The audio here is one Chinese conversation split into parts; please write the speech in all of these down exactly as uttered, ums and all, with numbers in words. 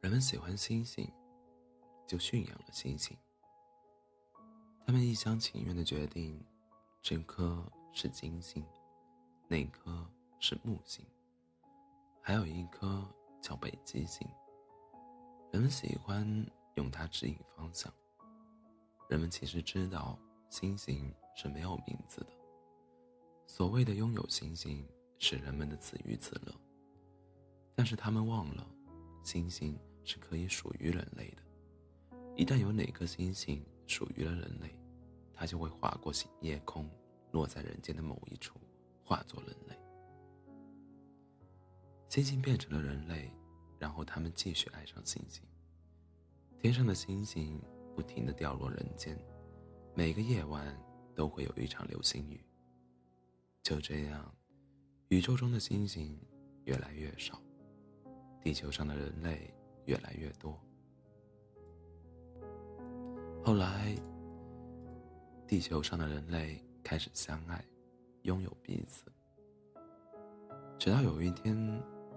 人们喜欢星星，就驯养了星星。他们一厢情愿地决定，这颗是金星，那颗是木星，还有一颗叫北极星。人们喜欢用它指引方向。人们其实知道星星是没有名字的。所谓的拥有星星是人们的自娱自乐，但是他们忘了，星星是可以属于人类的。一旦有哪颗星星属于了人类，它就会划过夜空，落在人间的某一处，化作人类。星星变成了人类，然后他们继续爱上星星。天上的星星不停地掉落人间，每个夜晚都会有一场流星雨。就这样，宇宙中的星星越来越少，地球上的人类越来越多。后来，地球上的人类开始相爱，拥有彼此。直到有一天，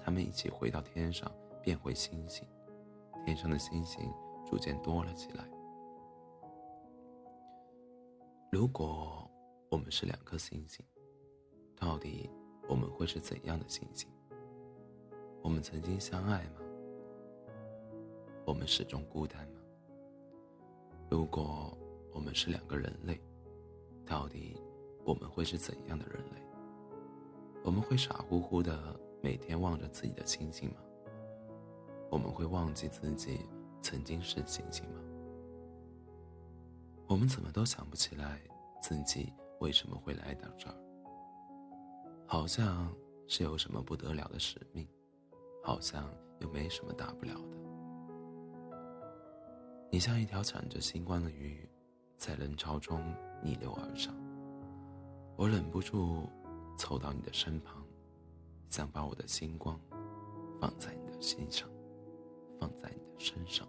他们一起回到天上，变回星星。天上的星星逐渐多了起来。如果我们是两颗星星，到底我们会是怎样的星星？我们曾经相爱吗？我们始终孤单吗？如果我们是两个人类，到底我们会是怎样的人类？我们会傻乎乎的每天望着自己的星星吗？我们会忘记自己曾经是星星吗？我们怎么都想不起来自己为什么会来到这儿。好像是有什么不得了的使命，好像又没什么大不了的。你像一条闪着星光的鱼，在人潮中逆流而上。我忍不住凑到你的身旁，想把我的星光放在你的心上，放在你的身上。